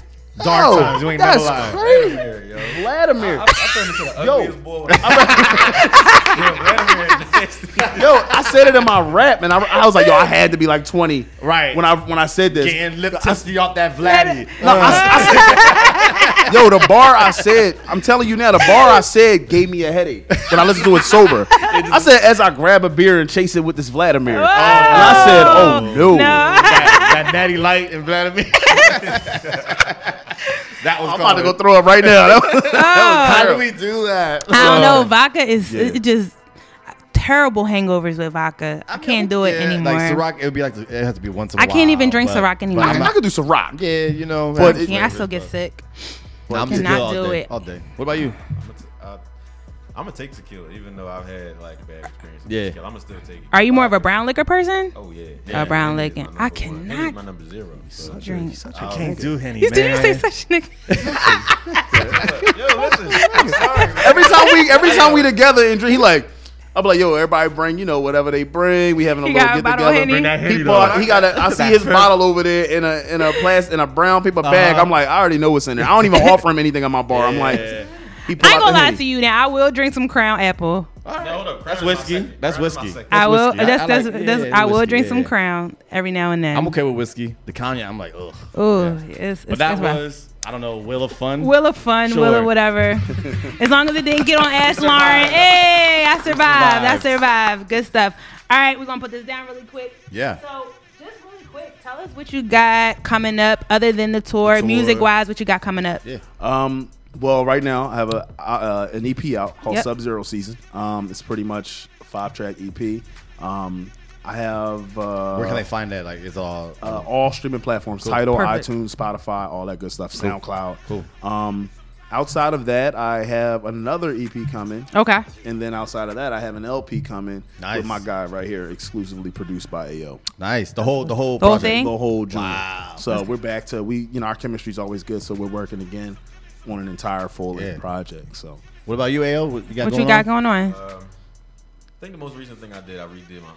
Dark times. You ain't never lied. Vladimir. I turned into the ugliest boy. I said it in my rap, and I was like, I had to be like 20, right? When I said this, getting lip twisty off that Vladdy. No, I said, the bar I said, I'm telling you now, the bar I said gave me a headache when I listened to it sober. I said, as I grab a beer and chase it with this Vladimir, and I said, oh no, that Natty Light and Vladimir. That was about to go throw up right now. How do we do that? I don't know. Vodka is just terrible hangovers with vodka. I can't do it anymore. Like Ciroc, it would be like it has to be once in a while. I can't even drink Ciroc anymore. I could do Ciroc. Yeah, you know. But I still get sick. I cannot do it all day. What about you? I'm gonna take tequila, even though I've had like bad experiences. Yeah, tequila, I'm gonna still take it. Are you more of a brown liquor person? Oh yeah, a brown liquor. I cannot. Henny's my number zero. So drink. I can't do Henny. Did you say such a nigga? Yo, listen. Sorry, every time we together and drink, he like. I'm like, everybody bring, whatever they bring. We having a little get together. Bring that Henny. I see his bottle over there in a plastic in a brown paper bag. I'm like, I already know what's in there. I don't even offer him anything at my bar. I'm like. I ain't gonna lie to you now. I will drink some Crown Apple. All right. No, that's whiskey. That's whiskey. I will. I will drink some Crown every now and then. I'm okay with whiskey. The Kanye, I'm like, ugh. Oh, yeah. I don't know, Will of Fun, sure. Will of whatever. As long as it didn't get on Ask Lauren. Hey, I survived. Good stuff. All right, we're gonna put this down really quick. Yeah. So just really quick, tell us what you got coming up, other than the tour. Music wise, what you got coming up? Yeah. Well, right now I have an EP out called Sub-Zero Season. It's pretty much a 5-track EP. I have. Where can they find that? Like, it's all streaming platforms: cool. Tidal, iTunes, Spotify, all that good stuff. Cool. SoundCloud. Cool. Outside of that, I have another EP coming. Okay. And then outside of that, I have an LP coming with my guy right here, exclusively produced by Ayo. Nice. The whole project, thing? The whole joint. Wow. So we're back to our chemistry's always good, so we're working again on an entire full-length project. So, what about you, Ayo? What you got going on? I think the most recent thing I did, I redid my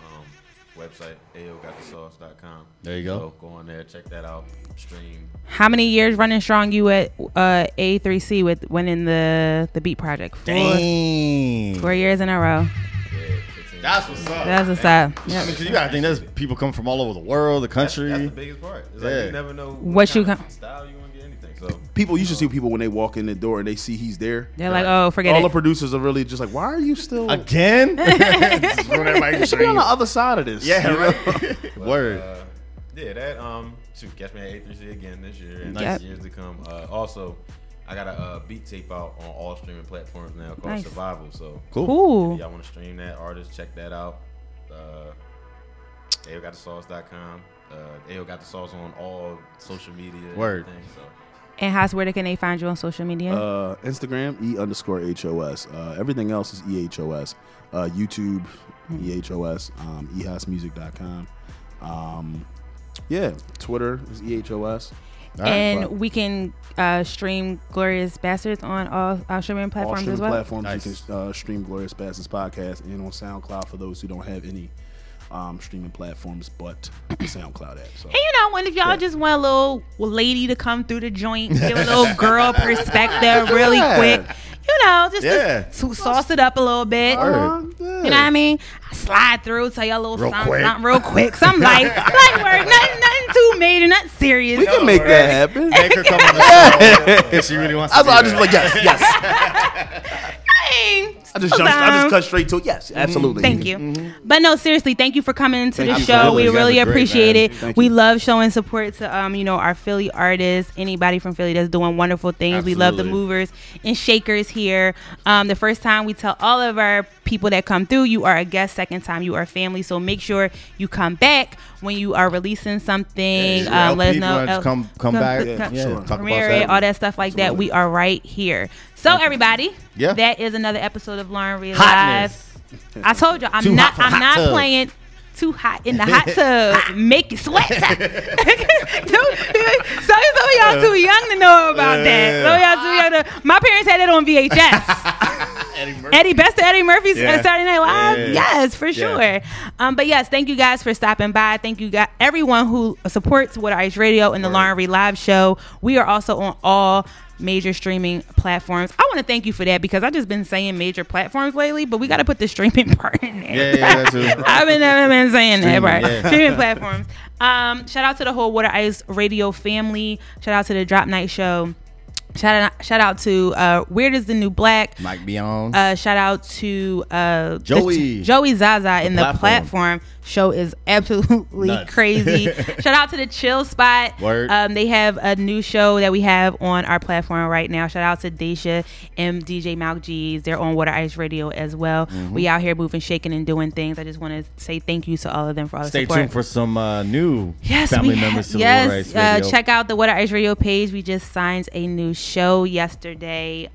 website, AyoGotTheSauce.com. There you go. So go on there, check that out, stream. How many years running strong you at A3C with winning the Beat Project? Dang. 4 years in a row. Yeah, that's what's up. That's what's up. Yeah. I mean, you gotta think there's people coming from all over the world, the country. That's the biggest part. It's like you never know what kind of style you want. So, people, you should see people when they walk in the door and they see he's there. They're like, oh, forget it. All the producers are really just like, why are you still again? You should be on the other side of this. Yeah, right. But, word. Catch me at A3C again this year and next years to come. Also, I got a beat tape out on all streaming platforms now called Survival. So cool. If y'all want to stream that, artists, check that out. AyoGotTheSauce.com. Ayo got the sauce on all social media. Word. And everything, so. And Hoss, where can they find you on social media? Instagram, E_HOS. Everything else is EHOS. YouTube, EHOS. EHOSmusic.com. Twitter is EHOS. Right, and we can stream Glorious Bastards on all our streaming platforms as well? All streaming platforms. You can stream Glorious Bastards Podcast and on SoundCloud for those who don't have any streaming platforms but the SoundCloud app. So. And and if y'all just want a little lady to come through the joint, give a little girl perspective really quick, just sauce it up a little bit. You know what I mean? I slide through, tell y'all a little something real quick. Something like word, nothing too major, nothing serious. We can make that happen. Make her come on the show if she really wants to. I just be like, yes, yes. I mean, I just cut straight to it. Yes, absolutely. Thank you. Mm-hmm. But no, seriously, thank you for coming to the show. We really appreciate it. We love showing support to our Philly artists, anybody from Philly that's doing wonderful things. Absolutely. We love the movers and shakers here. The first time we tell all of our people that come through, you are a guest. Second time, you are family. So make sure you come back when you are releasing something. Yeah, let us know. Come back. Sure. Talk about that. All that stuff like that. We are right here. So everybody, that is another episode of Lauren Reed Live. I told you, I'm not playing too hot in the hot tub. Make you sweat. Some of y'all too young to know about that. Some of y'all too young to, my parents had it on VHS. Eddie Murphy's Saturday Night Live. Yeah. Yes, for sure. But yes, thank you guys for stopping by. Thank you guys, everyone who supports Water Ice Radio and the Lauren Reed Live Show. We are also on all major streaming platforms. I want to thank you for that because I've just been saying major platforms lately, but we got to put the streaming part in there. Yeah, that's true. I've been saying streaming, that part. Yeah. Streaming platforms. Shout out to the whole Water Ice Radio family. Shout out to the Drop Night Show. Shout out to Weird is the New Black. Mike Beyond. Shout out to Joey Zaza in the platform. Show is absolutely nuts. Crazy. Shout out to the Chill Spot. Word. They have a new show that we have on our platform right now. Shout out to Daisha and DJ Malk G's. They're on Water Ice Radio as well. Mm-hmm. We out here moving, shaking, and doing things. I just want to say thank you to all of them for all the support. Stay tuned for some new family members to Water Ice Radio. Check out the Water Ice Radio page. We just signed a new show yesterday.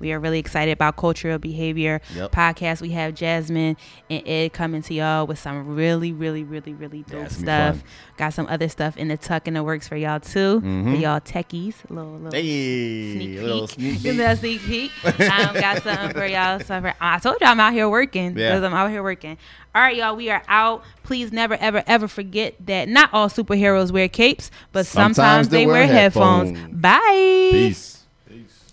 We are really excited about Cultural Behavior Podcast. We have Jasmine and Ed coming to y'all with some really, really, really, really dope stuff. Got some other stuff in the tuck in the works for y'all too. Mm-hmm. For y'all techies, a little sneak peek. Got some for y'all. I told you I'm out here working because I'm out here working. All right, y'all, we are out. Please never, ever, ever forget that not all superheroes wear capes, but sometimes they wear headphones. Bye. Peace.